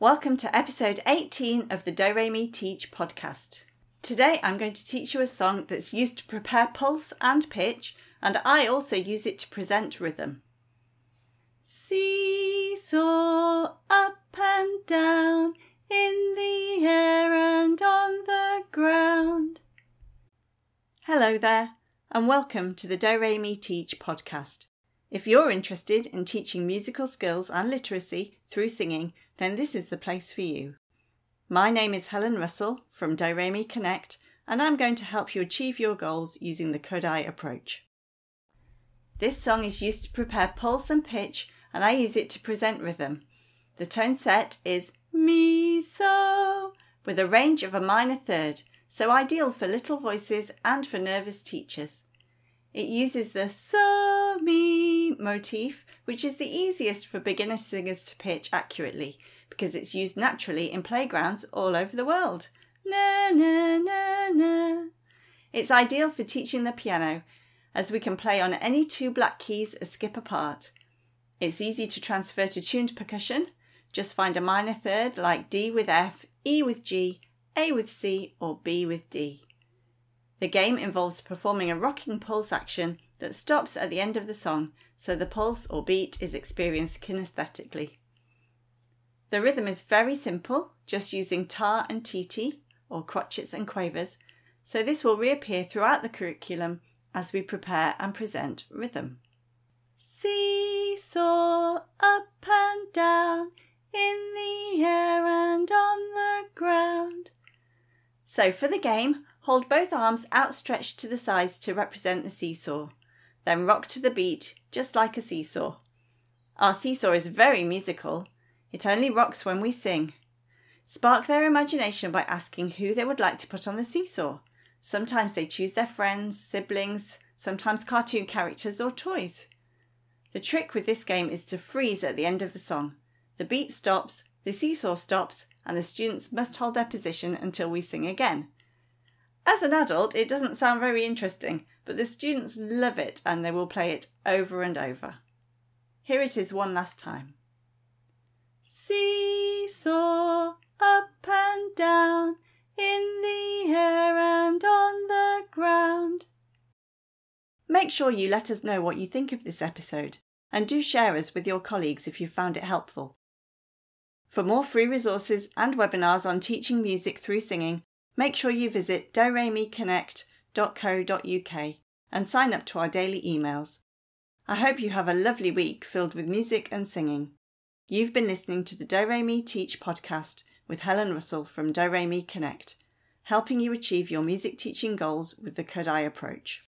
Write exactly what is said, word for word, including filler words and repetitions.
Welcome to episode eighteen of the Doremi Teach podcast. Today I'm going to teach you a song that's used to prepare pulse and pitch, and I also use it to present rhythm. Seesaw up and down, in the air and on the ground. Hello there, and welcome to the Doremi Teach podcast. If you're interested in teaching musical skills and literacy through singing, then this is the place for you. My name is Helen Russell from Doremi Connect, and I'm going to help you achieve your goals using the Kodály approach. This song is used to prepare pulse and pitch, and I use it to present rhythm. The tone set is mi so, with a range of a minor third, so ideal for little voices and for nervous teachers. It uses the so mi motif, which is the easiest for beginner singers to pitch accurately because it's used naturally in playgrounds all over the world. Na na na na. It's ideal for teaching the piano, as we can play on any two black keys a skip apart. It's easy to transfer to tuned percussion. Just find a minor third like D with F, E with G, A with C, or B with D. The game involves performing a rocking pulse action that stops at the end of the song, so the pulse or beat is experienced kinesthetically. The rhythm is very simple, just using tar and titi, or crotchets and quavers, so this will reappear throughout the curriculum as we prepare and present rhythm. Seesaw up and down, in the air and on the ground. So for the game, hold both arms outstretched to the sides to represent the seesaw. Then rock to the beat, just like a seesaw. Our seesaw is very musical. It only rocks when we sing. Spark their imagination by asking who they would like to put on the seesaw. Sometimes they choose their friends, siblings, sometimes cartoon characters or toys. The trick with this game is to freeze at the end of the song. The beat stops, the seesaw stops, and the students must hold their position until we sing again. As an adult, it doesn't sound very interesting, but the students love it and they will play it over and over. Here it is one last time. Seesaw up and down, in the air and on the ground. Make sure you let us know what you think of this episode, and do share us with your colleagues if you found it helpful. For more free resources and webinars on teaching music through singing, make sure you visit doremi connect dot co dot u k and sign up to our daily emails. I hope you have a lovely week filled with music and singing. You've been listening to the Doremi Teach podcast with Helen Russell from Doremi Connect, helping you achieve your music teaching goals with the Kodály approach.